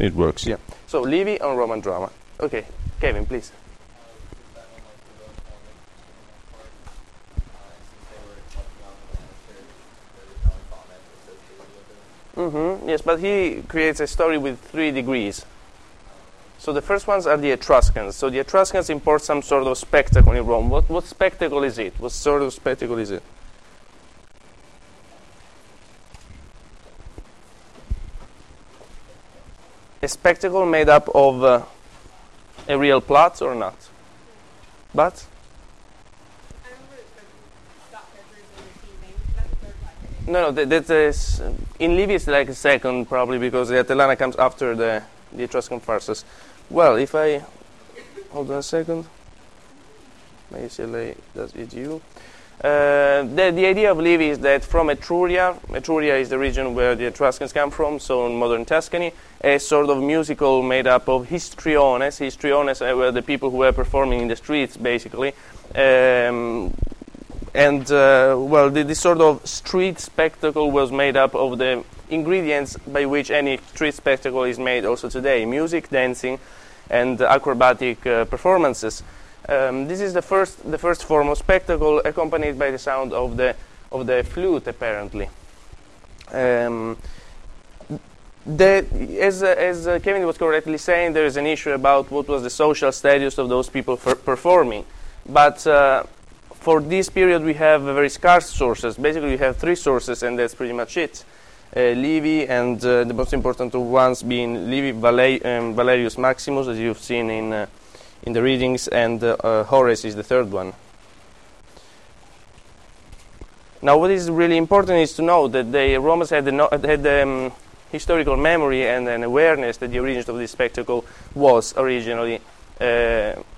it works. Yeah. So Livy on Roman drama. Okay, Kevin, please. Yes, but he creates a story with 3 degrees. So the first ones are the Etruscans. So the Etruscans import some sort of spectacle in Rome. What spectacle is it? What sort of spectacle is it? A spectacle made up of a real plot or not? But? No, that is in Livy it's like a second probably because the Atellana comes after the Etruscan farces. Well, if I hold on a second, my UCLA does it you. The idea of Livy is that from Etruria, Etruria is the region where the Etruscans come from, so in modern Tuscany, a sort of musical made up of histriones. Histriones were the people who were performing in the streets basically. This sort of street spectacle was made up of the ingredients by which any street spectacle is made also today. Music, dancing, and acrobatic performances. This is the first form of spectacle, accompanied by the sound of the flute, apparently. As Kevin was correctly saying, there is an issue about what was the social status of those people performing. But... for this period, we have very scarce sources. Basically, we have 3 sources, and that's pretty much it. Livy, and the most important ones being Livy, Valerius Maximus, as you've seen in the readings, and Horace is the 3rd one. Now, what is really important is to know that the Romans had the historical memory and an awareness that the origin of this spectacle was originally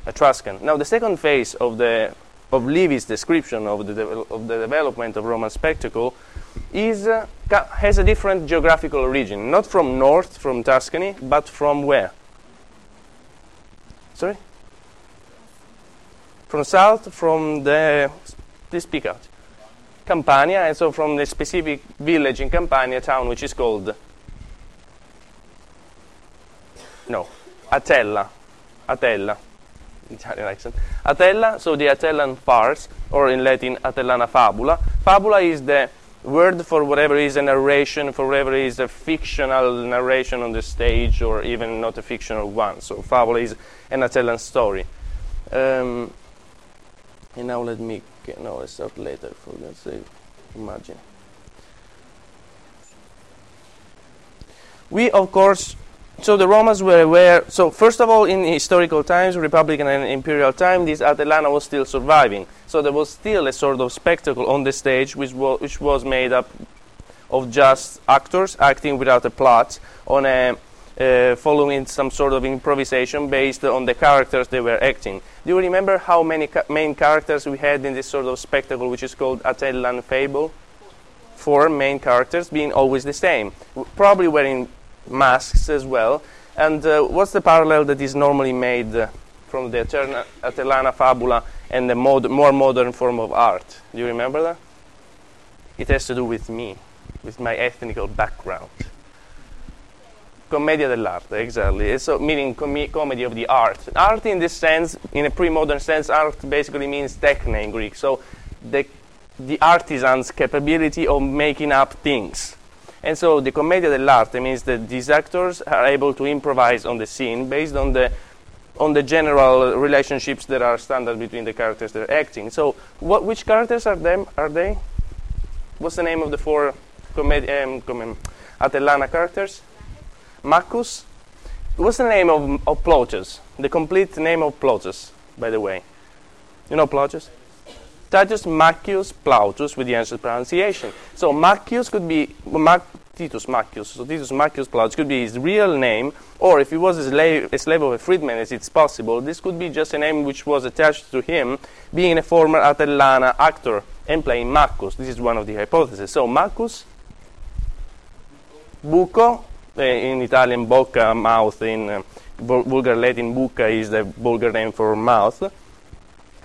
Etruscan. Now, the second phase of Livy's description of the development of Roman spectacle is has a different geographical origin, not from north, from Tuscany, but from where? Sorry? From south, from the... please speak out. Campania, and so from the specific village in Campania, town which is called... No, Atella. Italian accent. Atella, so the Atellan farce, or in Latin, Atellana fabula. Fabula is the word for whatever is a narration, for whatever is a fictional narration on the stage, or even not a fictional one. So fabula is an Atellan story. And now let's start later, for God's sake. Imagine. We, of course... So the Romans were aware, so first of all, in historical times, Republican and Imperial time, this Atellana was still surviving. So there was still a sort of spectacle on the stage which was made up of just actors acting without a plot, following some sort of improvisation based on the characters they were acting. Do you remember how many main characters we had in this sort of spectacle which is called Atellan fable? 4 main characters being always the same, probably wearing masks as well, and what's the parallel that is normally made from the Atellana fabula and the more modern form of art? Do you remember that? It has to do with me, with my ethnical background. Commedia dell'arte, exactly. So meaning comedy of the art. Art in this sense, in a pre-modern sense, art basically means techne in Greek. So the artisan's capability of making up things. And so the Commedia dell'arte means that these actors are able to improvise on the scene based on the general relationships that are standard between the characters they're acting. So which characters are they? What's the name of the 4 Atellana characters? Maccus. What's the name of Plautus? The complete name of Plautus, by the way. You know Plautus? Titus Marcus Plautus with the ancient pronunciation. So Marcus could be Titus Marcus. So Titus Marcus Plautus could be his real name, or if he was a slave of a freedman, as it's possible, this could be just a name which was attached to him, being a former Atellana actor and playing Marcus. This is one of the hypotheses. So Marcus, Bucco, in Italian bocca, mouth, in vulgar Latin bucca is the vulgar name for mouth.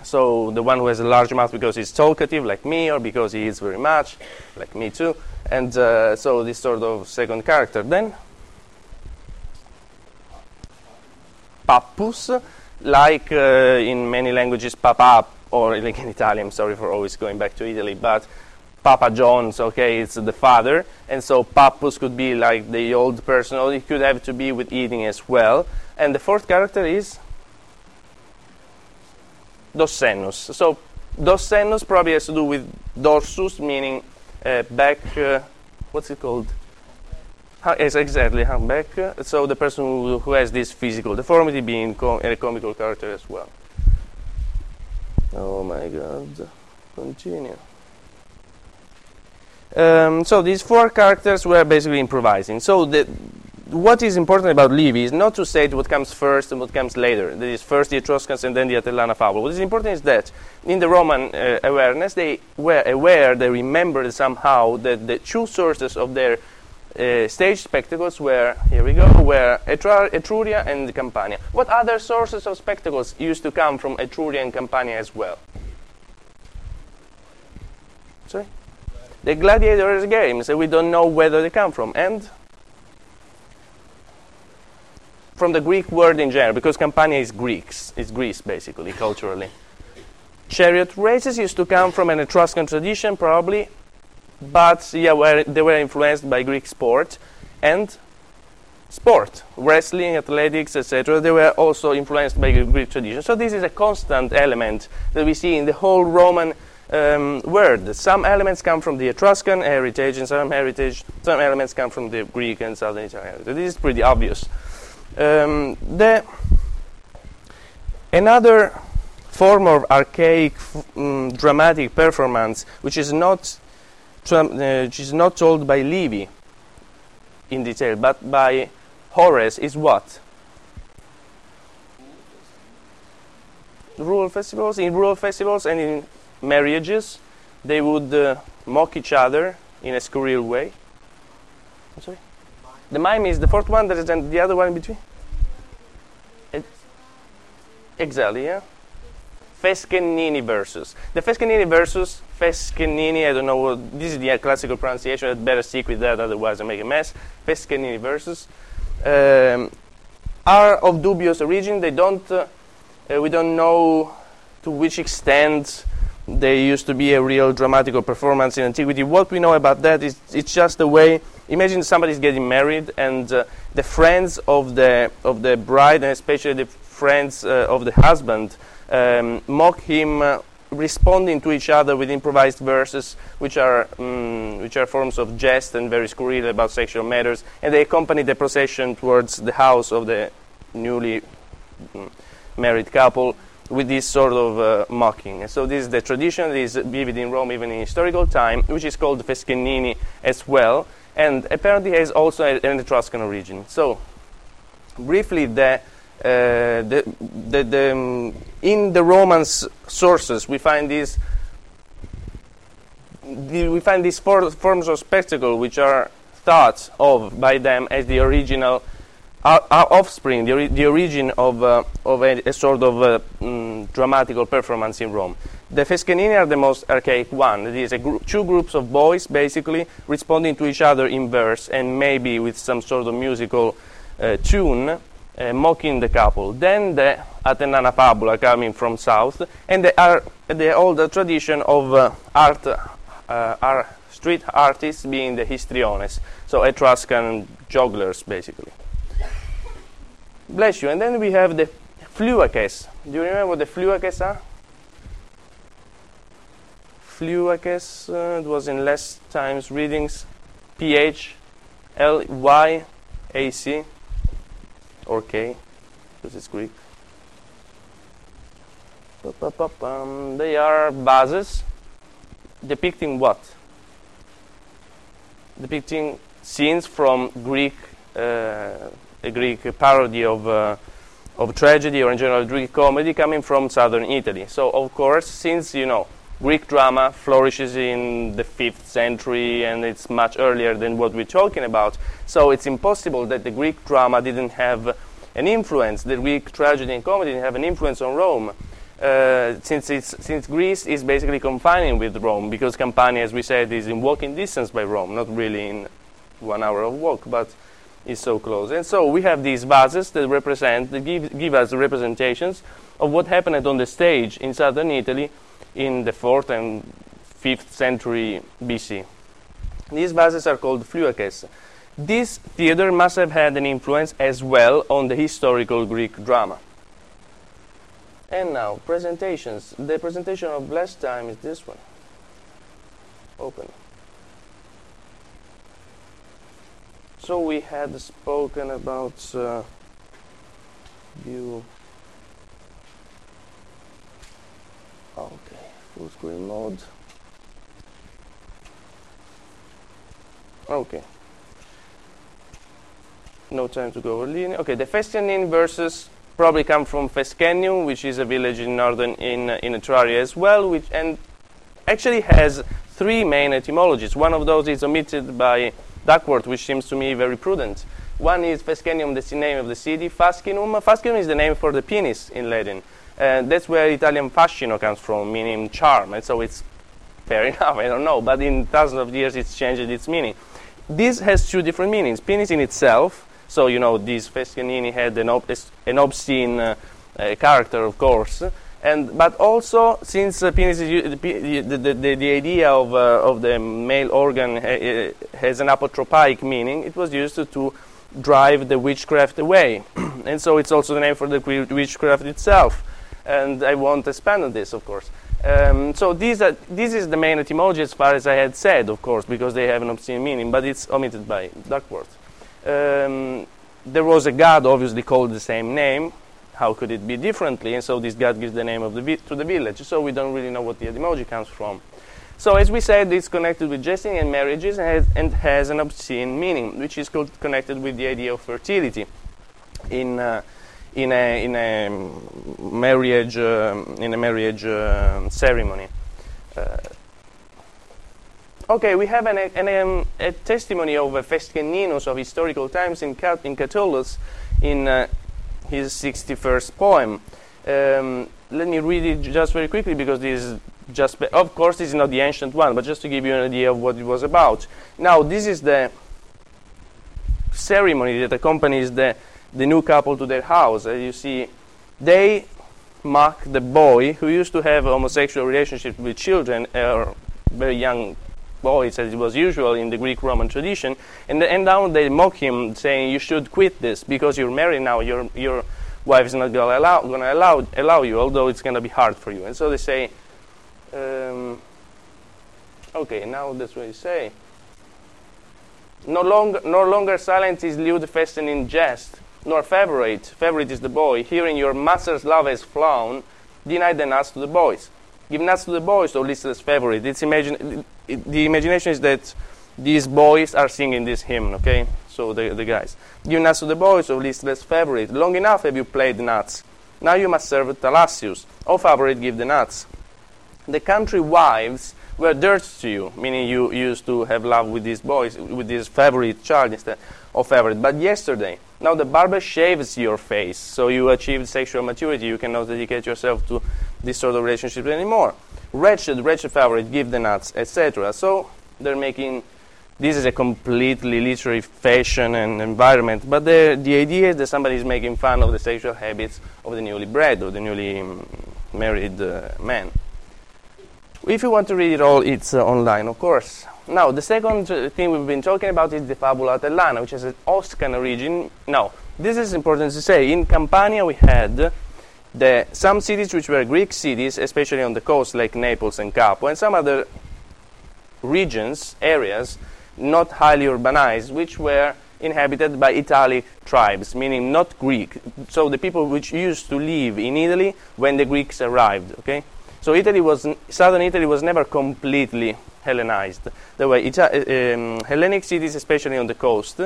So the one who has a large mouth because he's talkative, like me, or because he eats very much, like me too. And so this sort of second character. Then Pappus, like in many languages Papa, or like in Italian, I'm sorry for always going back to Italy, but Papa John's, okay, it's the father, and so Pappus could be like the old person, or it could have to be with eating as well. And the fourth character is Dossennus. So Dossennus probably has to do with dorsus, meaning back, what's it called? Yes, exactly, back. So the person who has this physical deformity being a comical character as well. Oh my god, continue. So these four characters were basically improvising. So what is important about Livy is not to say what comes first and what comes later. There is first the Etruscans and then the Atellana fabula. What is important is that in the Roman awareness, they were aware, they remembered somehow that the two sources of their stage spectacles were, here we go, were Etruria and Campania. What other sources of spectacles used to come from Etruria and Campania as well? Sorry? The gladiators games, we don't know whether they come from. And? From the Greek word in general, because Campania is Greeks, it's Greece basically, culturally. Chariot races used to come from an Etruscan tradition, probably, but yeah, they were influenced by Greek sport and sport, wrestling, athletics, etc. They were also influenced by Greek tradition. So this is a constant element that we see in the whole Roman world. Some elements come from the Etruscan heritage and some elements come from the Greek and Southern Italian heritage. This is pretty obvious. Another form of archaic dramatic performance, which is not told by Livy in detail, but by Horace, is what? Rural festivals. In rural festivals and in marriages, they would mock each other in a scurril way. I'm sorry? The mime is the fourth one, and the other one in between? Exactly, yeah. Fescennini versus. The Fescennini versus Fescennini, I don't know, this is the classical pronunciation, I'd better stick with that, otherwise I make a mess. Fescennini versus are of dubious origin. They don't, we don't know to which extent they used to be a real dramatical performance in antiquity. What we know about that is it's just a way. Imagine somebody's getting married, and the friends of the bride, and especially the friends of the husband, mock him, responding to each other with improvised verses, which are forms of jest and very scurril about sexual matters, and they accompany the procession towards the house of the newly married couple with this sort of mocking. So this is the tradition that is vivid in Rome even in historical time, which is called Fescennini as well, and apparently has also an Etruscan origin. So, briefly, in the Roman sources we find these forms of spectacle which are thought of by them as the original. Our offspring, the origin of a sort of dramatical performance in Rome. The Fescennini are the most archaic one. It is two groups of boys, basically, responding to each other in verse and maybe with some sort of musical tune, mocking the couple. Then the Atellana fabula coming from south, and they are the older tradition of art, our street artists being the histriones, so Etruscan jugglers, basically. Bless you. And then we have the phlyakes. Do you remember what the phlyakes are? Phlyakes, it was in last time's readings, PHLYAC, or K, because it's Greek. They are vases depicting what? Depicting scenes from Greek a Greek parody of tragedy, or in general Greek comedy, coming from southern Italy. So, of course, since, you know, Greek drama flourishes in the 5th century and it's much earlier than what we're talking about, so it's impossible that the Greek drama didn't have an influence, the Greek tragedy and comedy didn't have an influence on Rome, since Greece is basically confining with Rome, because Campania, as we said, is in walking distance by Rome, not really in 1 hour of walk, but is so close. And so we have these vases that represent, that give us representations of what happened on the stage in southern Italy in the 4th and 5th century BC. These vases are called phlyakes. This theater must have had an influence as well on the historical Greek drama. And now, presentations. The presentation of last time is this one. Open. So we had spoken about view. Okay, full screen mode. Okay. No time to go over linear. Okay, the Fescennin verses probably come from Fescennium, which is a village in northern in Etruria as well, which and actually has three main etymologies. One of those is omitted by Duckworth, which seems to me very prudent. One is Fescennium, that's the name of the city. Fascinum. Fascinum is the name for the penis in Latin. That's where Italian fascino comes from, meaning charm. And so it's fair enough, I don't know. But in thousands of years, it's changed its meaning. This has two different meanings. Penis in itself. So, you know, these Fescennini had an obscene character, of course. But also, since penis is the idea of the male organ has an apotropic meaning, it was used to drive the witchcraft away. And so it's also the name for the witchcraft itself. And I won't expand on this, of course. So this is the main etymology, as far as I had said, of course, because they have an obscene meaning, but it's omitted by Duckworth. There was a god, obviously, called the same name. How could it be differently? And so this god gives the name of to the village. So we don't really know what the etymology comes from. So as we said, it's connected with jesting and marriages and has an obscene meaning, which is connected with the idea of fertility in a marriage ceremony. Okay, we have a testimony of a Fescenninus of historical times in Catullus in his 61st poem. Let me read it just very quickly, because this is just, of course, this is not the ancient one, but just to give you an idea of what it was about. Now, this is the ceremony that accompanies the new couple to their house. As you see, they mock the boy who used to have a homosexual relationship with children, or very young boys, as it was usual in the Greek Roman tradition, and now they mock him, saying, "You should quit this, because you're married now, your wife is not gonna allow you, although it's gonna be hard for you." And so they say, okay, now that's what they say. No longer silent is lewd feasting in jest, nor favorite is the boy, hearing your master's love has flown, deny the nuts to the boys. Give nuts to the boys, or listless favorite. The imagination is that these boys are singing this hymn, okay? So the guys. Give nuts to the boys, or listless favorite. Long enough have you played nuts. Now you must serve Thalassius. O favorite, give the nuts. The country wives were dirts to you, meaning you used to have love with these boys, with this favorite child instead of favorite. But yesterday, now the barber shaves your face, so you achieved sexual maturity. You cannot dedicate yourself to this sort of relationship anymore. Wretched favorite, give the nuts, etc. So they're making, this is a completely literary fashion and environment, but the idea is that somebody is making fun of the sexual habits of the newly bred, or the newly married man. If you want to read it all, it's online, of course. Now, the second thing we've been talking about is the Fabula Atellana, which has an Oscan origin. Now, this is important to say. In Campania, we had some cities which were Greek cities, especially on the coast, like Naples and Capua, and some other regions, areas, not highly urbanized, which were inhabited by Italic tribes, meaning not Greek. So the people which used to live in Italy when the Greeks arrived, okay? So southern Italy was never completely Hellenized. There were Hellenic cities, especially on the coast,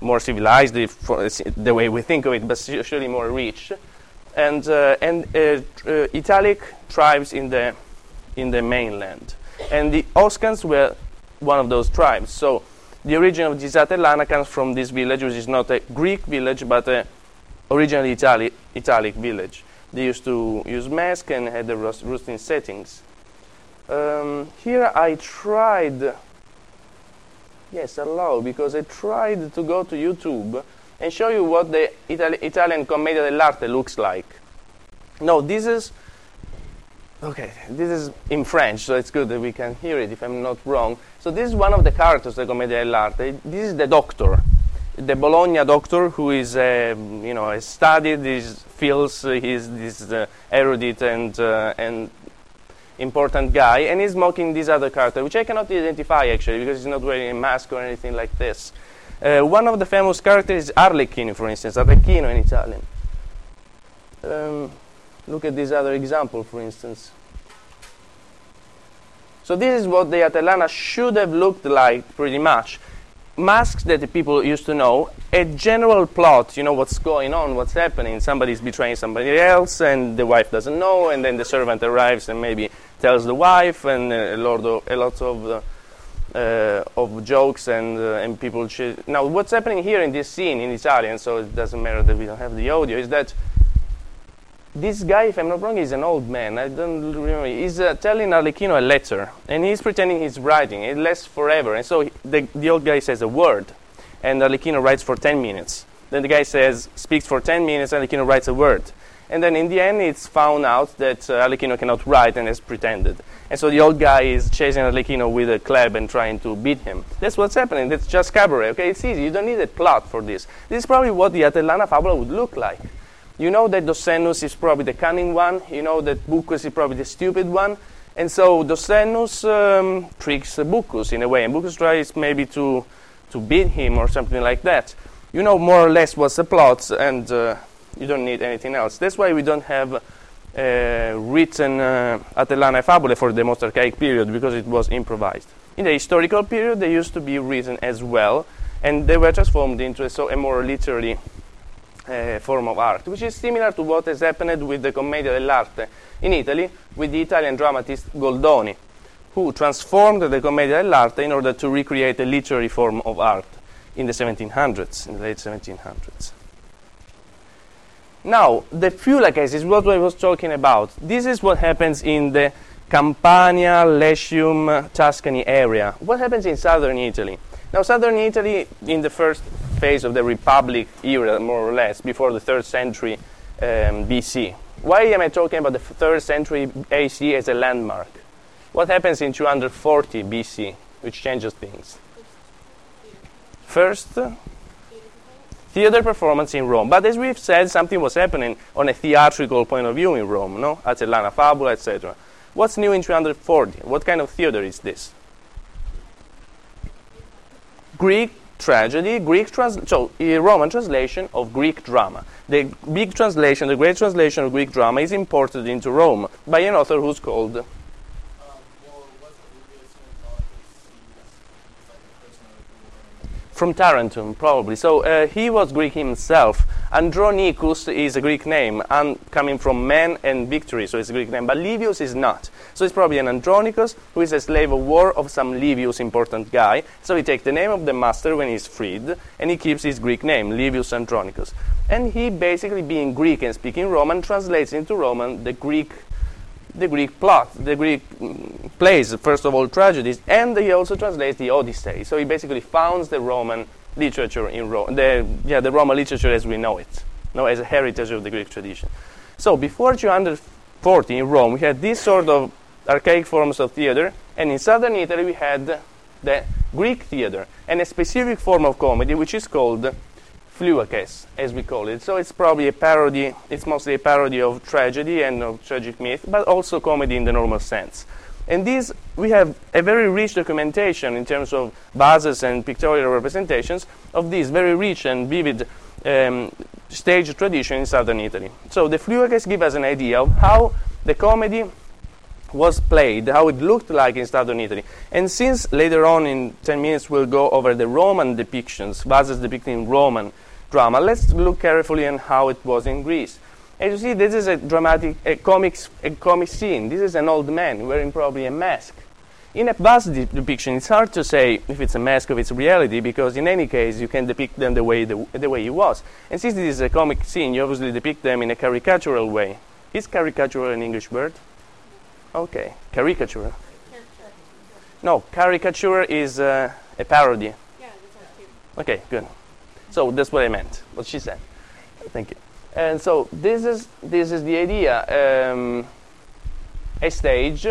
more civilized, the way we think of it, but surely more rich, and Italic tribes in the mainland. And the Oscans were one of those tribes. So the origin of this Atellana comes from this village, which is not a Greek village, but originally Italic village. They used to use masks and had the roosting settings. Here I tried Yes, allow, because I tried to go to YouTube and show you what the Italian Commedia dell'arte looks like. No, this is... Okay, this is in French, so it's good that we can hear it if I'm not wrong. So this is one of the characters of the Commedia dell'arte. This is the doctor, the Bologna doctor who is, you know, has studied these fields. He's this erudite and important guy, and he's mocking this other character, which I cannot identify actually because he's not wearing a mask or anything like this. One of the famous characters is Arlecchino, for instance, Arlecchino in Italian. Look at this other example, for instance. So this is what the Atellana should have looked like, pretty much. Masks that the people used to know, a general plot, you know, what's going on, what's happening. Somebody's betraying somebody else, and the wife doesn't know, and then the servant arrives and maybe tells the wife, and a lot of jokes and people... Now, what's happening here in this scene in Italian, so it doesn't matter that we don't have the audio, is that this guy, if I'm not wrong, is an old man, I don't remember, he's telling Arlecchino a letter, and he's pretending he's writing, it lasts forever, and so the old guy says a word, and Arlecchino writes for 10 minutes. Then the guy speaks for 10 minutes, and Arlecchino writes a word. And then in the end, it's found out that Arlecchino cannot write and has pretended. And so the old guy is chasing Arlecchino with a club and trying to beat him. That's what's happening, that's just cabaret, okay? It's easy, you don't need a plot for this. This is probably what the Atellana fabula would look like. You know that Dossennus is probably the cunning one, you know that Bucco is probably the stupid one, and so Dossennus tricks Bucco in a way, and Bucco tries maybe to beat him or something like that. You know more or less what's the plot, and you don't need anything else. That's why we don't have written Atellana fabula for the most archaic period, because it was improvised. In the historical period, they used to be written as well, and they were transformed into a more literary form of art, which is similar to what has happened with the Commedia dell'arte in Italy with the Italian dramatist Goldoni, who transformed the Commedia dell'arte in order to recreate a literary form of art in the 1700s, in the late 1700s. Now, the phlyakes is what I was talking about. This is what happens in the Campania, Latium, Tuscany area. What happens in southern Italy? Now, southern Italy, in the first phase of the Republic era, more or less, before the 3rd century BC. Why am I talking about the 3rd century AC as a landmark? What happens in 240 BC, which changes things? First, theater performance in Rome. But as we've said, something was happening on a theatrical point of view in Rome, no? Atellana fabula, etc. What's new in 240? What kind of theater is this? Greek tragedy, so Roman translation of Greek drama. The great translation of Greek drama is imported into Rome by an author who's called... From Tarentum, probably. So he was Greek himself. Andronicus is a Greek name, and coming from man and victory, so it's a Greek name. But Livius is not. So it's probably an Andronicus, who is a slave of war of some Livius important guy. So he takes the name of the master when he's freed, and he keeps his Greek name, Livius Andronicus. And he, basically being Greek and speaking Roman, translates into Roman the Greek plot, the Greek plays, first of all, tragedies, and he also translates the Odyssey. So he basically founds the Roman literature in Rome, the Roman literature as we know it, no, as a heritage of the Greek tradition. So before 240 in Rome, we had these sort of archaic forms of theater, and in southern Italy we had the Greek theater, and a specific form of comedy which is called phlyakes, as we call it. So it's probably a parody, it's mostly a parody of tragedy and of tragic myth, but also comedy in the normal sense. And these, we have a very rich documentation in terms of vases and pictorial representations of this very rich and vivid stage tradition in southern Italy. So the phlyakes give us an idea of how the comedy was played, how it looked like in southern Italy. And since later on in 10 minutes we'll go over the Roman depictions, vases depicting Roman drama, let's look carefully on how it was in Greece. As you see, this is a comic scene. This is an old man wearing probably a mask. In a vase depiction, it's hard to say if it's a mask or if it's reality, because in any case, you can depict them the way he was. And since this is a comic scene, you obviously depict them in a caricatural way. Is caricatural an English word? Okay, caricature. No, caricature is a parody. Okay, good. So that's what I meant, what she said. Thank you. And so this is the idea. A stage,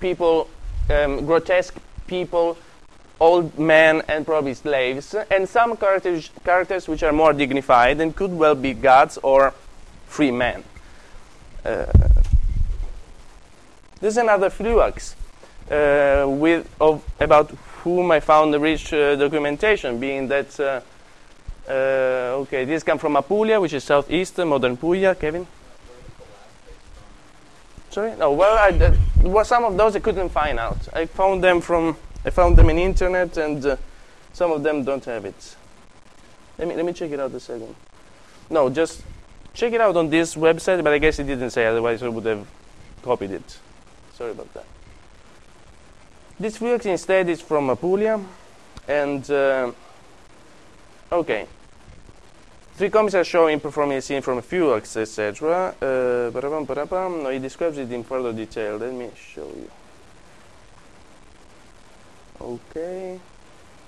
people, grotesque people, old men and probably slaves, and some characters which are more dignified and could well be gods or free men. This is another phlyakes, about whom I found a rich documentation, being that okay, this comes from Apulia, which is southeast, modern Puglia. Kevin? Sorry? No, well, some of those I couldn't find out. I found them in internet, and some of them don't have it. Let me check it out a second. No, just check it out on this website, but I guess it didn't say, otherwise I would have copied it. Sorry about that. This phlyakes instead is from Apulia, and okay. Three comics are showing performing a scene from a phlyakes, etc. No, he describes it in further detail. Let me show you. Okay.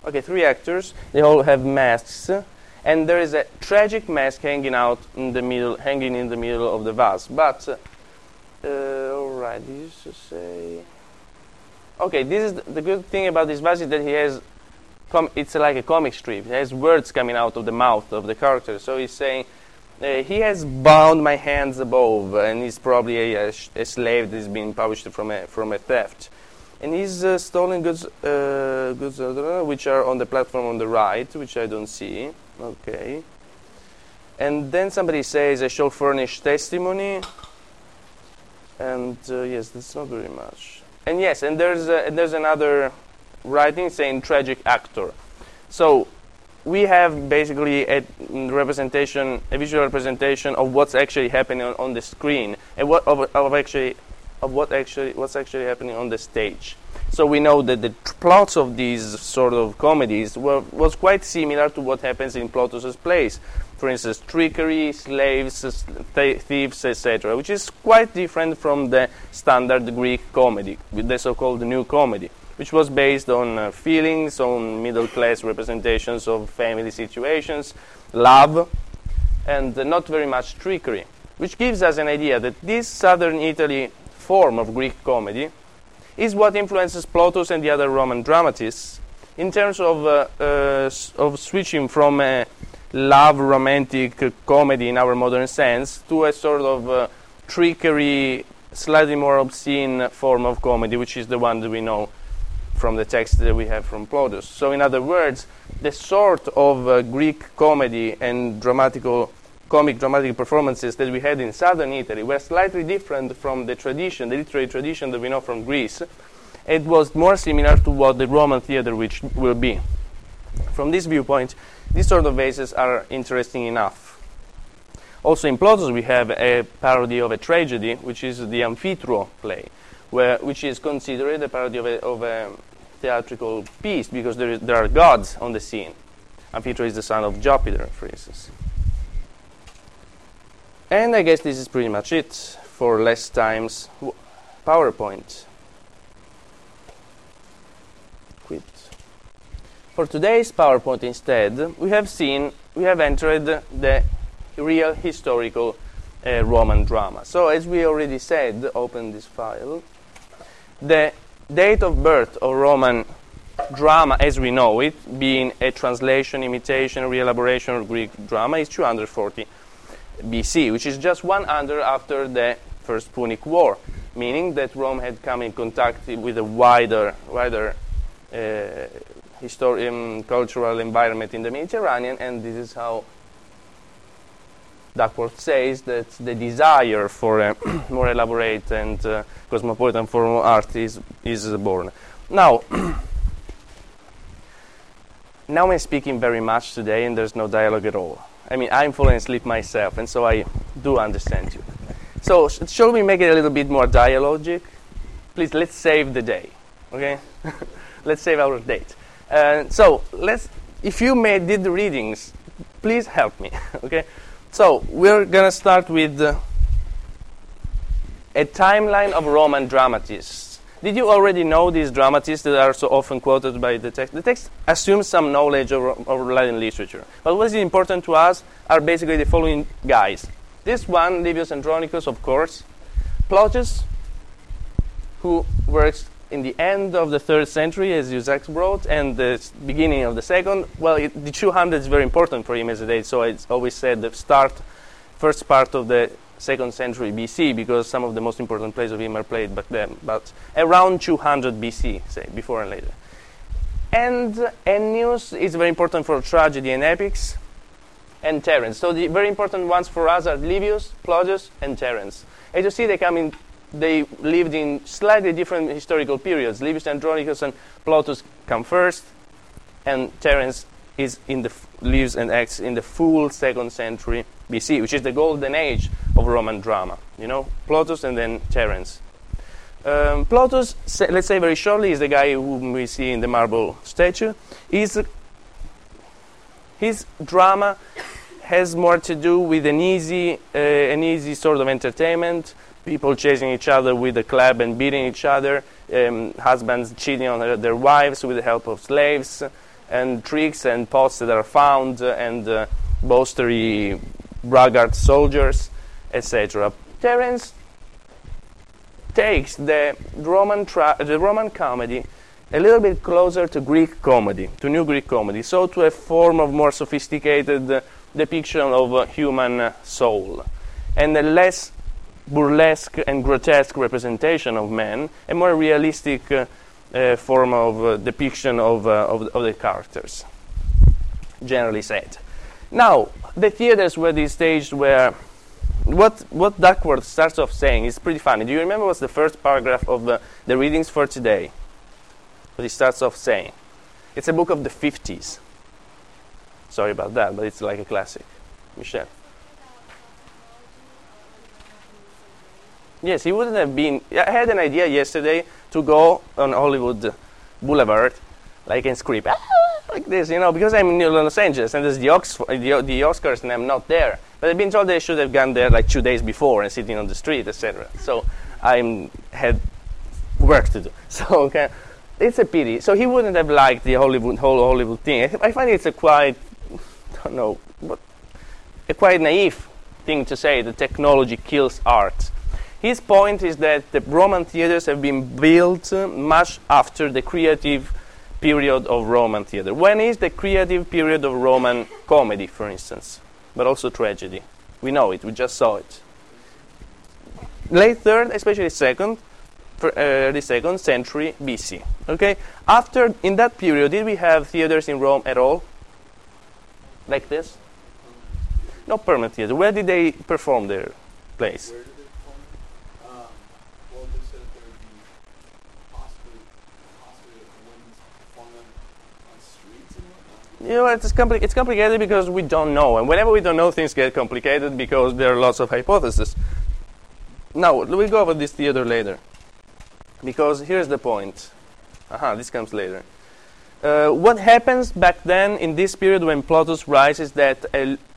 Okay, three actors. They all have masks, and there is a tragic mask hanging out in the middle, of the vase. But all right, this is say. Okay, this is the good thing about this vase, is that he has. It's like a comic strip. It has words coming out of the mouth of the character. So he's saying, he has bound my hands above, and he's probably a slave that is being published from a theft. And he's stolen goods which are on the platform on the right, which I don't see. Okay. And then somebody says, I shall furnish testimony. And yes, that's not very much. And yes, and there's another writing saying tragic actor. So we have basically a visual representation of what's actually happening on the screen, and what's actually happening on the stage. So we know that the plots of these sort of comedies was quite similar to what happens in Plautus's plays. For instance, trickery, slaves, thieves, etc., which is quite different from the standard Greek comedy, with the so-called new comedy, which was based on feelings, on middle-class representations of family situations, love, and not very much trickery, which gives us an idea that this southern Italy form of Greek comedy is what influences Plautus and the other Roman dramatists in terms of switching from a love romantic comedy in our modern sense to a sort of trickery, slightly more obscene form of comedy, which is the one that we know from the text that we have from Plautus. So in other words, the sort of Greek comedy and dramatic performances that we had in southern Italy were slightly different from the literary tradition that we know from Greece. It was more similar to what the Roman theater which will be. From this viewpoint, these sort of vases are interesting enough. Also in Plautus we have a parody of a tragedy, which is the Amphitryo play, which is considered a parody of a theatrical piece, because there are gods on the scene. Amphitryo is the son of Jupiter, for instance. And I guess this is pretty much it for last time's PowerPoint. Quit. For today's PowerPoint instead, we have entered the real historical Roman drama. So as we already said, open this file, the date of birth of Roman drama as we know it, being a translation, imitation, re-elaboration of Greek drama, is 240 BC, which is just 100 after the First Punic War, meaning that Rome had come in contact with a wider cultural environment in the Mediterranean, and this is how Duckworth says that the desire for a more elaborate and cosmopolitan form of art is born. Now I'm speaking very much today, and there's no dialogue at all. I mean, I'm falling asleep myself, and so I do understand you. So shall we make it a little bit more dialogic? Please, let's save the day, okay? Let's save our date. If you did the readings, please help me, okay? So we're gonna start with a timeline of Roman dramatists, Did you already know these dramatists that are so often quoted by the text? The text assumes some knowledge of Latin literature. But what is important to us are basically the following guys. This one, Livius Andronicus, of course. Plautus, who works in the end of the 3rd century, as Eusex wrote, and the beginning of the 2nd. Well, the 200 is very important for him as a date, so it's always said the first part of the 2nd century BC, because some of the most important plays of him are played back then, but around 200 BC, say, before and later. And Ennius is very important for tragedy and epics, and Terence. So the very important ones for us are Livius, Plautus, and Terence. As you see, they lived in slightly different historical periods. Livius Andronicus and Plautus come first, and Terence is lives and acts in the full 2nd century BC, which is the golden age of Roman drama. You know, Plautus and then Terence. Plautus, let's say very shortly, is the guy whom we see in the marble statue. His drama has more to do with an easy sort of entertainment. People chasing each other with a club and beating each other, husbands cheating on their wives with the help of slaves, and tricks and pots that are found, and boastery, braggart soldiers, etc. Terence takes the Roman comedy a little bit closer to Greek comedy, to New Greek comedy, so to a form of more sophisticated depiction of human soul, and a less burlesque and grotesque representation of man, a more realistic form of depiction of the characters, generally said. Now, the theaters where these staged were, what Duckworth starts off saying is pretty funny. Do you remember what's the first paragraph of the readings for today? What he starts off saying. It's a book of the 50s. Sorry about that, but it's like a classic. Michel. Yes, he wouldn't have been... I had an idea yesterday to go on Hollywood Boulevard, like, and scream, like this, you know, because I'm in Los Angeles, and there's the Oscars, and I'm not there. But I've been told they should have gone there, like, 2 days before, and sitting on the street, etc. So I had work to do. So, okay, it's a pity. So he wouldn't have liked the whole Hollywood thing. I find it's a quite, I don't know, but a quite naive thing to say, that technology kills art. His point is that the Roman theaters have been built much after the creative period of Roman theater. When is the creative period of Roman comedy, for instance, but also tragedy? We know it, we just saw it. Late 3rd, especially 2nd, early 2nd century BC. Okay? After, in that period, did we have theaters in Rome at all? Like this? No permanent theater. Where did they perform their plays? You know, it's complicated because we don't know. And whenever we don't know, things get complicated because there are lots of hypotheses. Now, we'll go over this theater later. Because here's the point. This comes later. What happens back then in this period when Plautus writes is that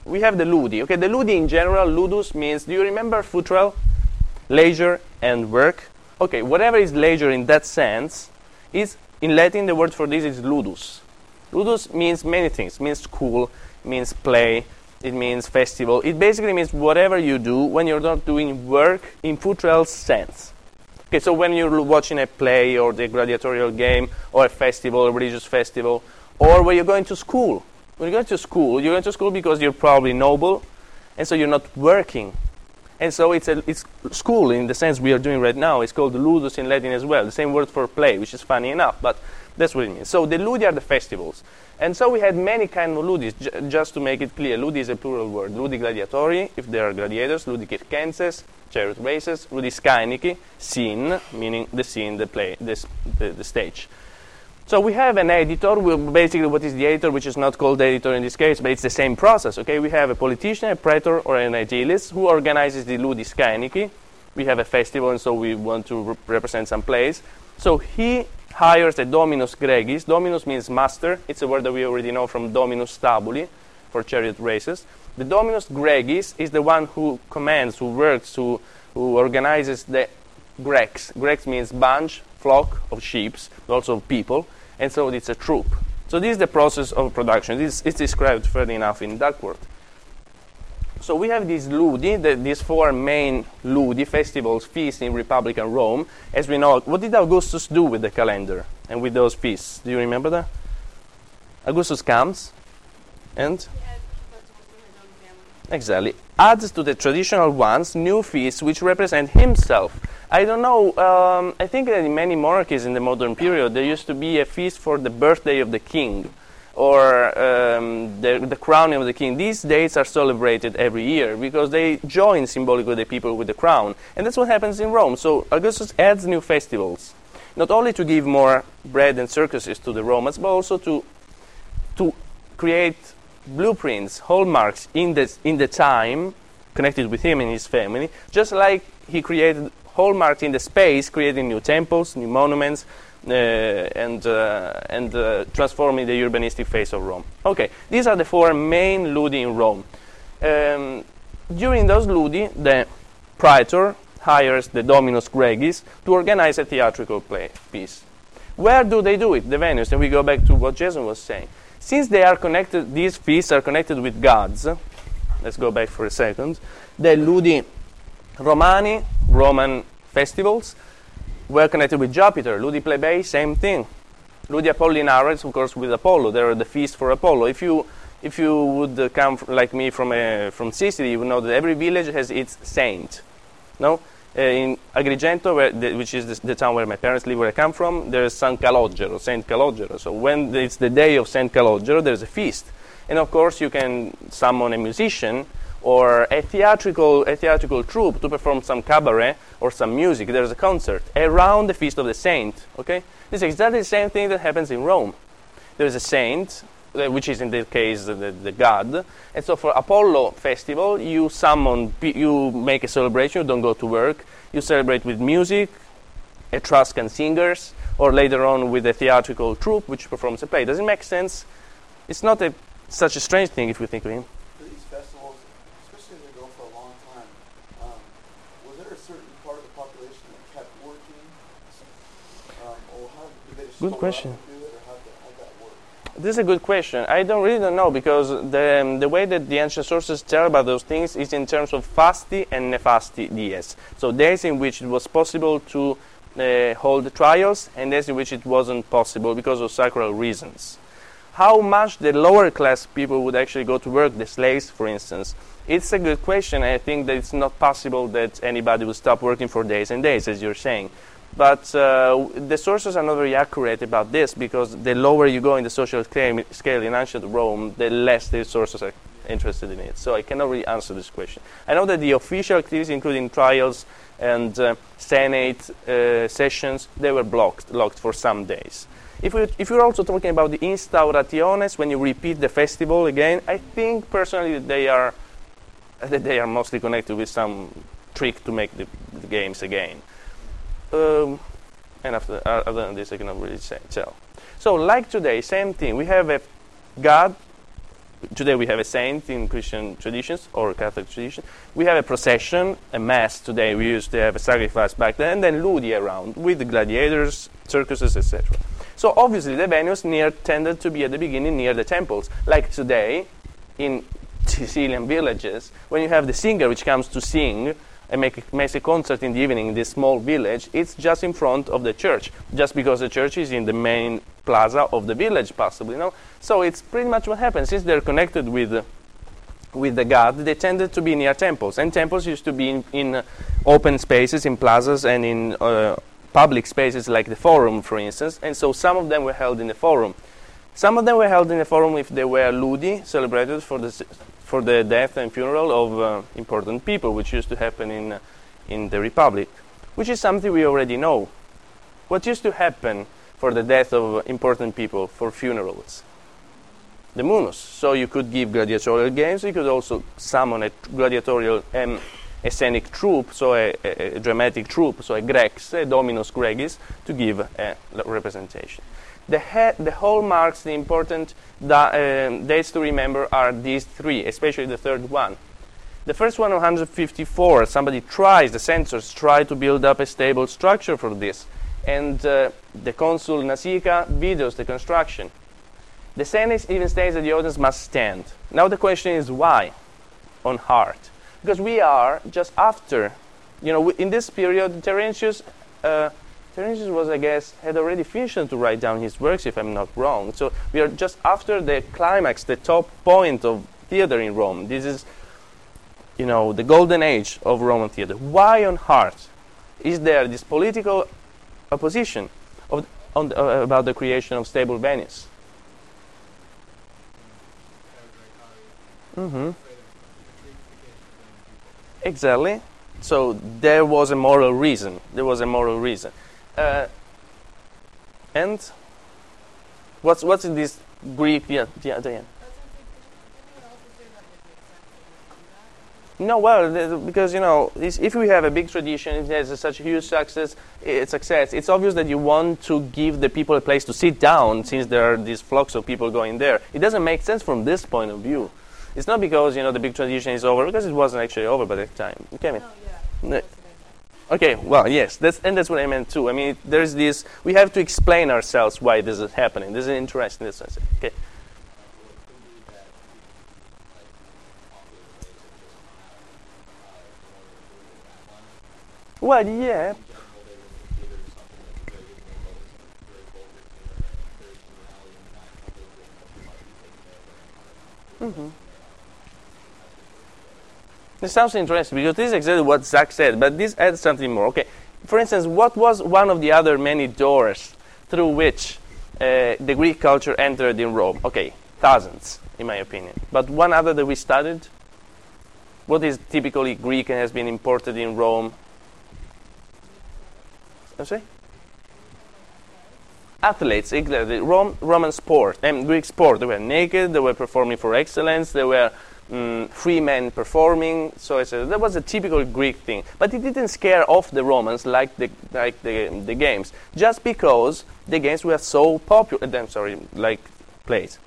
we have the ludi. Okay, the ludi in general, ludus means, do you remember futrelle? Leisure and work. Okay, whatever is leisure in that sense is, in Latin, the word for this is ludus. Ludus means many things. It means school, it means play, it means festival. It basically means whatever you do when you're not doing work in futrelle's sense. Okay, so when you're watching a play or the gladiatorial game or a festival, a religious festival, or when you're going to school. When you're going to school, you're going to school because you're probably noble, and so you're not working. And so it's school in the sense we are doing right now. It's called ludus in Latin as well. The same word for play, which is funny enough, but that's what it means. So the ludi are the festivals. And so we had many kinds of ludis, just to make it clear. Ludi is a plural word. Ludi gladiatori, if there are gladiators. Ludi circenses, chariot races. Ludi scaenici, scene, meaning the scene, the play, the stage. So we have an editor. Basically, what is the editor, which is not called editor in this case, but it's the same process. Okay, we have a politician, a praetor, or an aedilis who organizes the ludi scaenici. We have a festival, and so we want to represent some plays. So he hires a Dominus Gregis. Dominus means master. It's a word that we already know from Dominus Stabuli for chariot races. The Dominus Gregis is the one who commands, who works, who organizes the Grex. Grex means bunch, flock of sheep, also of people, and so it's a troop. So this is the process of production. This is described fairly enough in Duckworth. So we have these ludi, these four main ludi, festivals, feasts in Republican Rome. As we know, what did Augustus do with the calendar and with those feasts? Do you remember that? Augustus comes and... Exactly. Adds to the traditional ones new feasts which represent himself. I don't know, I think that in many monarchies in the modern period there used to be a feast for the birthday of the king, or the crowning of the king. These dates are celebrated every year because they join symbolically the people with the crown. And that's what happens in Rome. So Augustus adds new festivals, not only to give more bread and circuses to the Romans, but also to create blueprints, hallmarks in the time connected with him and his family, just like he created hallmarks in the space, creating new temples, new monuments, and transforming the urbanistic face of Rome. Okay, these are the four main ludi in Rome. During those ludi, the praetor hires the Dominus Gregis to organize a theatrical piece. Where do they do it? The venues. And we go back to what Jason was saying. Since they are connected, these feasts are connected with gods. Let's go back for a second. The ludi Romani, Roman festivals, were connected with Jupiter. Ludi Plebei, same thing. Ludi Apollinaris, of course, with Apollo. There are the feasts for Apollo. If you would come like me from Sicily, you would know that every village has its saint. No, in Agrigento, which is the town where my parents live, where I come from, there is San Calogero, Saint Calogero. So when it's the day of Saint Calogero, there is a feast, and of course you can summon a musician or a theatrical troupe to perform some cabaret or some music. There's a concert around the feast of the saint. Okay, this is exactly the same thing that happens in Rome. There is a saint, which is in this case the god, and so for Apollo festival you summon, you make a celebration. You don't go to work. You celebrate with music, Etruscan singers, or later on with a theatrical troupe which performs a play. Does it make sense? It's not such a strange thing if you think of it. Good question. This is a good question. I really don't know, because the way that the ancient sources tell about those things is in terms of fasti and nefasti dies. So days in which it was possible to hold trials and days in which it wasn't possible because of sacral reasons. How much the lower class people would actually go to work, the slaves for instance, it's a good question. I think that it's not possible that anybody would stop working for days and days, as you're saying. But the sources are not very accurate about this, because the lower you go in the social scale in ancient Rome, the less the sources are interested in it. So I cannot really answer this question. I know that the official activities, including trials and senate sessions, they were locked for some days. If you're also talking about the instaurationes, when you repeat the festival again, I think personally that they are mostly connected with some trick to make the games again. And other than this I cannot really tell. So like today, same thing. We have a god. Today we have a saint in Christian traditions or Catholic tradition. We have a procession, a mass today. We used to have a sacrifice back then, and then ludi around with the gladiators, circuses, etc. So obviously the venues tended to be at the beginning near the temples. Like today in Sicilian villages, when you have the singer which comes to sing and makes a concert in the evening in this small village, it's just in front of the church, just because the church is in the main plaza of the village, possibly, no? So it's pretty much what happens. Since they're connected with the god, they tended to be near temples, and temples used to be in open spaces, in plazas, and in public spaces like the forum, for instance, and so some of them were held in the forum. Some of them were held in the forum if they were ludi, celebrated for the death and funeral of important people, which used to happen in the Republic, which is something we already know. What used to happen for the death of important people, for funerals? The munus. So you could give gladiatorial games, you could also summon a gladiatorial a scenic troupe, so a dramatic troupe, so a Grex, a Dominus Gregis, to give a representation. The hallmarks, the important dates to remember are these three, especially the third one. The first one, 154, somebody tries, the censors try to build up a stable structure for this. and the consul Nasica videos the construction. The Senate even states that the audience must stand. Now the question is why? On heart. Because we are just after, you know, in this period, Terentius was, I guess, had already finished to write down his works, if I'm not wrong. So we are just after the climax, the top point of theater in Rome. This is, you know, the golden age of Roman theater. Why on heart is there this political opposition of, about the creation of stable Venice? Mm-hmm. Exactly. So there was a moral reason. There was a moral reason. And what's in this Greek theater? No, well, because, you know, if we have a big tradition, if there's such huge success, it's obvious that you want to give the people a place to sit down since there are these flocks of people going there. It doesn't make sense from this point of view. It's not because, you know, the big tradition is over, because it wasn't actually over by that time. Okay, no, yeah. Okay, well, yes, that's what I meant too. I mean, there's this, we have to explain ourselves why this is happening. This is interesting. This is, okay. Well, yeah. Mm-hmm. This sounds interesting because this is exactly what Zach said, but this adds something more. Okay, for instance, what was one of the other many doors through which the Greek culture entered in Rome? Okay, thousands, in my opinion. But one other that we studied, what is typically Greek and has been imported in Rome? I'm sorry? Athletes, exactly. Roman sport and Greek sport. They were naked. They were performing for excellence. They were free men performing. So it's that was a typical Greek thing. But it didn't scare off the Romans like the games, just because the games were so popular. I'm sorry, like plays.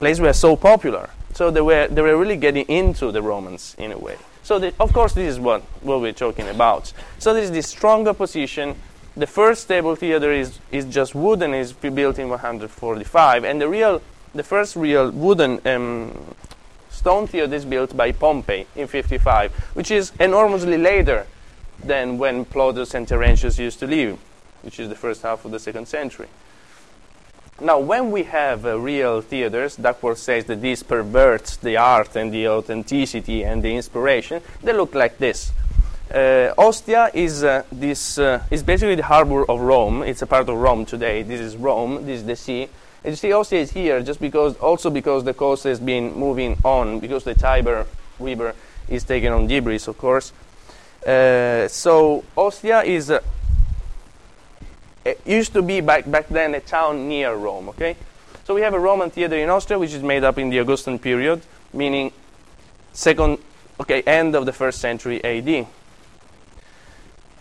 Plays were so popular, so they were really getting into the Romans in a way. So of course, this is what we're talking about. So there is this strong opposition. The first stable theater is just wooden, is built in 145, and the first real wooden stone theater is built by Pompey in 55, which is enormously later than when Plautus and Terentius used to live, which is the first half of the 2nd century. Now, when we have real theaters, Duckworth says that this perverts the art and the authenticity and the inspiration. They look like this. Ostia is basically the harbor of Rome. It's a part of Rome today. This is Rome. This is the sea. And you see, Ostia is here just because the coast has been moving on, because the Tiber River is taken on debris, of course. So Ostia is it used to be back then a town near Rome. Okay, so we have a Roman theater in Ostia, which is made up in the Augustan period, meaning end of the 1st century AD.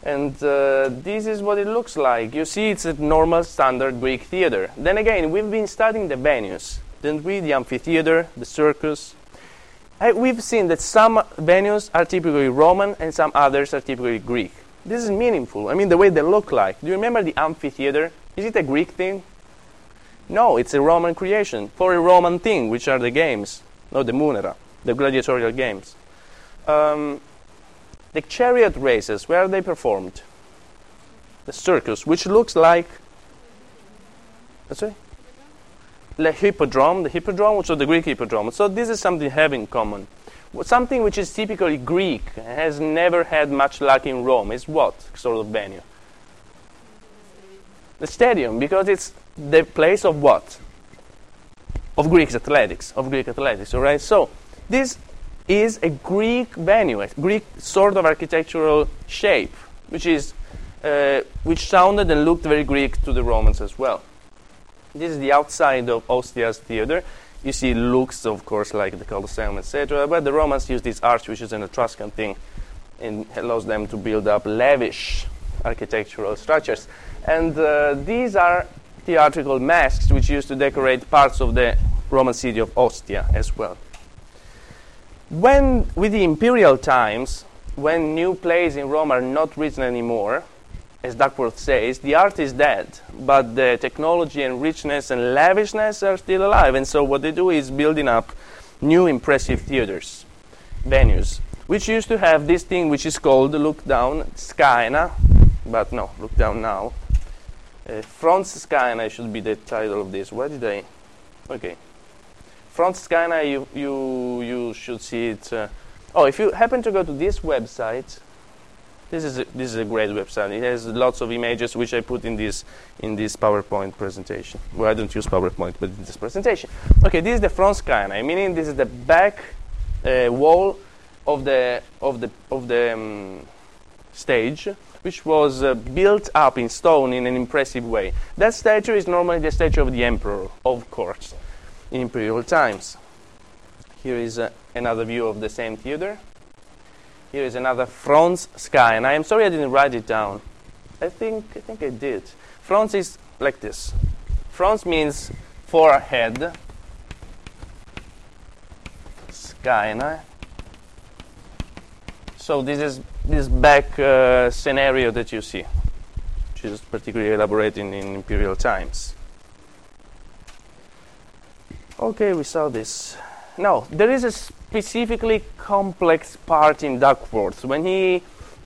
And this is what it looks like. You see, it's a normal standard Greek theater. Then again, we've been studying the venues, didn't we? The amphitheater, the circus. We've seen that some venues are typically Roman and some others are typically Greek. This is meaningful. I mean, the way they look like. Do you remember the amphitheater? Is it a Greek thing? No, it's a Roman creation for a Roman thing, which are the games, not the munera, the gladiatorial games. The chariot races, where are they performed? The circus, which looks like the hippodrome, which is the Greek hippodrome. So this is something they have in common. Something which is typically Greek, has never had much luck in Rome, is what sort of venue? The stadium, because it's the place of what? Of Greek athletics, all right? So this is a Greek venue, a Greek sort of architectural shape, which sounded and looked very Greek to the Romans as well. This is the outside of Ostia's theater. You see, it looks, of course, like the Colosseum, etc. But the Romans used this arch, which is an Etruscan thing, and allows them to build up lavish architectural structures. And these are theatrical masks, which used to decorate parts of the Roman city of Ostia as well. With the imperial times, when new plays in Rome are not written anymore, as Duckworth says, the art is dead, but the technology and richness and lavishness are still alive. And so what they do is building up new impressive theaters, venues, which used to have this thing which is called look down Scaena, but no, look down now. Frons Scaenae should be the title of this. Why did I? Okay. Frons Scaenae, you should see it. Oh, if you happen to go to this website, this is a great website. It has lots of images which I put in this PowerPoint presentation. Well, I don't use PowerPoint, but in this presentation. Okay, this is the Frons Scaenae, meaning this is the back wall of the stage, which was built up in stone in an impressive way. That statue is normally the statue of the emperor, of course, in imperial times. Here is another view of the same theater. Here is another Frons Scaenae, and I am sorry I didn't write it down. I think I did. Frons is like this. Frons means forehead. Scaenae. So this is this back scenario that you see, which is particularly elaborated in imperial times. Okay, we saw this. Now, there is a specifically complex part in Duckworth, when he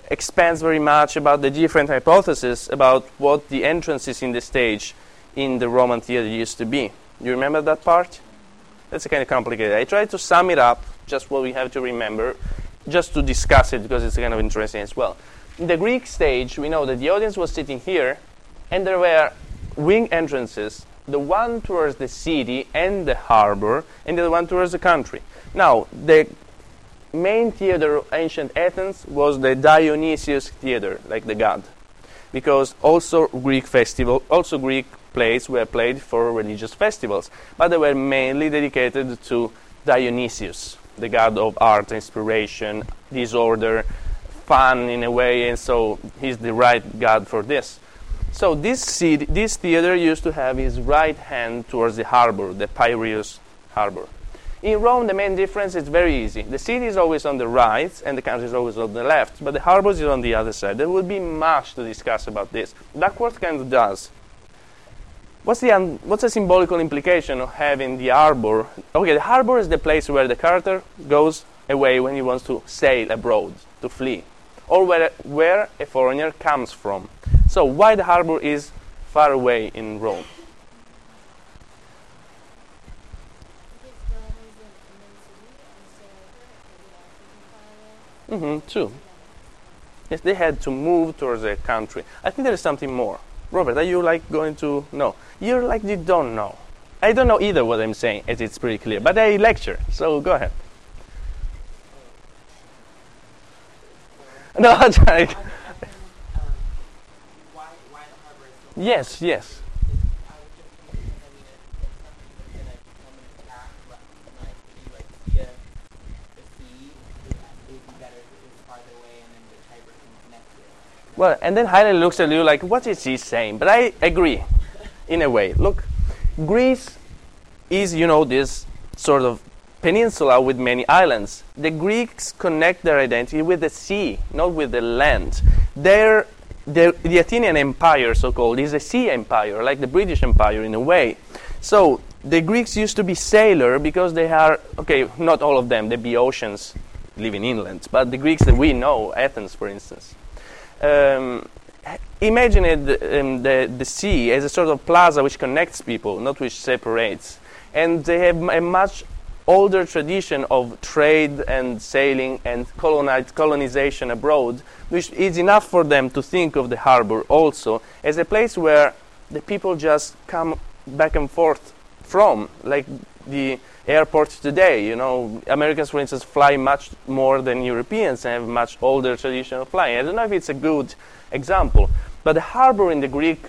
expands very much about the different hypotheses about what the entrances in the stage in the Roman theater used to be. You remember that part? That's kind of complicated. I tried to sum it up, just what we have to remember, just to discuss it, because it's kind of interesting as well. In the Greek stage, we know that the audience was sitting here, and there were wing entrances, the one towards the city and the harbor, and the other one towards the country. Now, the main theater of ancient Athens was the Dionysius theater, like the god, because also Greek festival, also Greek plays were played for religious festivals, but they were mainly dedicated to Dionysius, the god of art, inspiration, disorder, fun in a way, and so he's the right god for this. So this theater used to have his right hand towards the harbor, the Piraeus harbor. In Rome, the main difference is very easy. The city is always on the right, and the country is always on the left, but the harbor is on the other side. There would be much to discuss about this. Duckworth kind of does. What's the symbolical implication of having the harbor? Okay, the harbor is the place where the character goes away when he wants to sail abroad, to flee, or where a foreigner comes from. So why the harbor is far away in Rome? True. Yes, they had to move towards their country. I think there is something more. Robert, are you like going to... No. You're like you don't know. I don't know either what I'm saying, as it's pretty clear. But I lecture, so go ahead. No, I'm sorry. Yes. Well, and then Haile looks at you like, what is he saying? But I agree, in a way. Look, Greece is, this sort of peninsula with many islands. The Greeks connect their identity with the sea, not with the land. The Athenian Empire, so-called, is a sea empire, like the British Empire in a way. So the Greeks used to be sailors because they are, okay, not all of them, the Boeotians live in inland, but the Greeks that we know, Athens, for instance. Imagine the sea as a sort of plaza which connects people, not which separates. And they have a much older tradition of trade and sailing and colonization abroad, which is enough for them to think of the harbor also as a place where the people just come back and forth from, like the airports today. Americans, for instance, fly much more than Europeans and have much older tradition of flying. I don't know if it's a good example, but the harbor in the Greek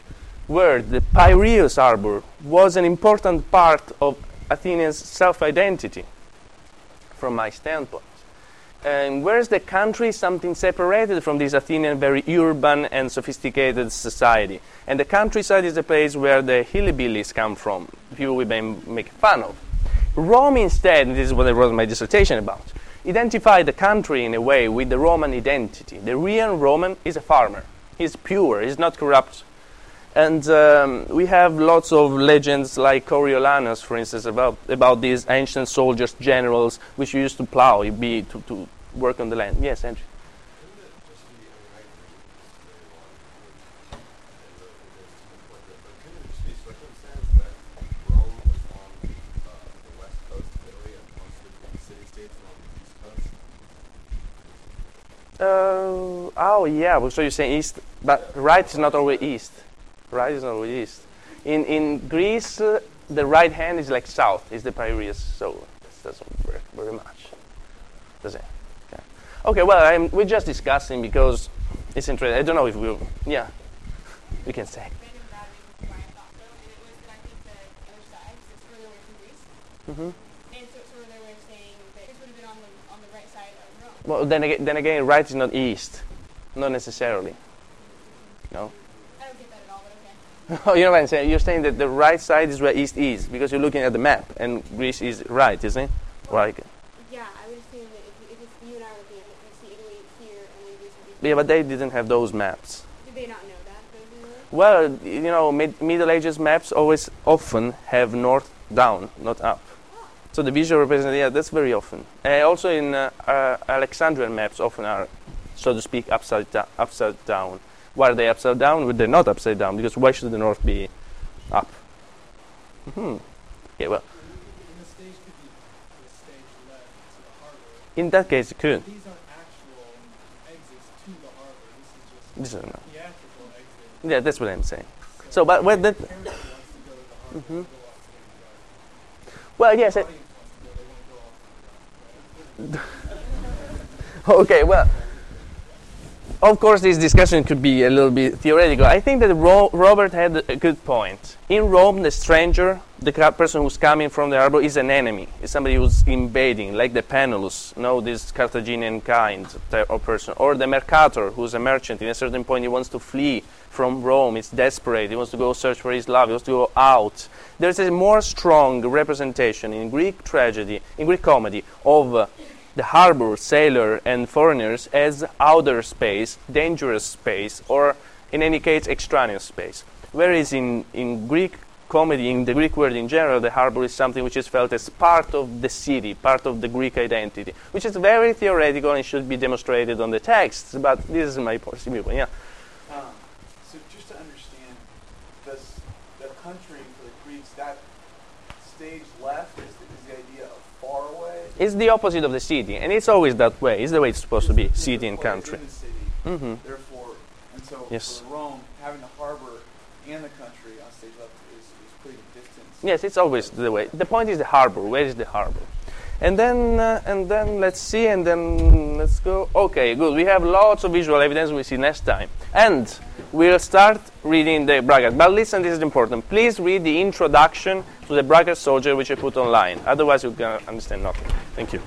world, the Piraeus harbor, was an important part of Athenians' self-identity, from my standpoint. And whereas the country is something separated from this Athenian, very urban and sophisticated society. And the countryside is the place where the hillbillies come from, people we make fun of. Rome instead, and this is what I wrote my dissertation about, identified the country in a way with the Roman identity. The real Roman is a farmer. He's pure, he's not corrupt. And we have lots of legends like Coriolanus, for instance, about these ancient soldiers, generals, which used to plow, to work on the land. Yes, Andrew? Oh yeah, so you're saying east, but right is not always east. Right is not always east. In Greece, the right hand is like south, is the Piraeus, so this doesn't work very much, does it? Yeah. Okay, well, we're just discussing because it's interesting. I don't know if we'll, yeah, we can say. Mm-hmm. Well, then again, right is not east, not necessarily. No. I don't get that at all, but okay. Oh, you know what I'm saying? You're saying that the right side is where east is because you're looking at the map, and Greece is right, isn't it? Well, right. Yeah, I was saying that if it's you and I were looking at, we see Italy here, and we Greece would be. Yeah, but they didn't have those maps. Did they not know that? Well, you know, Middle Ages maps always often have north down, not up. So the visual representation, yeah, that's very often. Also in Alexandrian maps often are, so to speak, upside down. Why are they upside down? Well, they're not upside down, because why should the north be up? Mm-hmm. Yeah, well. And the stage could be the stage left to the harbor. In that case, it could. These aren't actual exits to the harbor. This is just theatrical exits. Yeah, that's what I'm saying. So but when that... Mm-hmm. Well, yes. Okay, well, of course this discussion could be a little bit theoretical. I think that Robert had a good point. In Rome, the stranger, the person who's coming from the harbor, is an enemy. It's somebody who's invading, like the Penelus, this Carthaginian kind of person. Or the Mercator, who's a merchant. In a certain point, he wants to flee from Rome. He's desperate. He wants to go search for his love. He wants to go out. There's a more strong representation in Greek tragedy, in Greek comedy, of the harbor, sailor, and foreigners as outer space, dangerous space, or in any case, extraneous space. Whereas in Greek comedy, in the Greek world in general, the harbor is something which is felt as part of the city, part of the Greek identity, which is very theoretical and should be demonstrated on the texts, but this is my possible point, yeah. So just to understand, does the country for the Greeks, that stage left is the idea of far away? It's the opposite of the city, and it's always that way. It's the way it's supposed to be, city and country. In the city, mm-hmm. Therefore, and so yes. For Rome, having the harbor and the country on stage left is pretty distant. Yes, it's always the way. The point is the harbor. Where is the harbor? And then let's see, and then let's go. Okay, good. We have lots of visual evidence we'll see next time. And we'll start reading the bracket. But listen, this is important. Please read the introduction to the bracket soldier, which I put online. Otherwise, you're going to understand nothing. Thank you.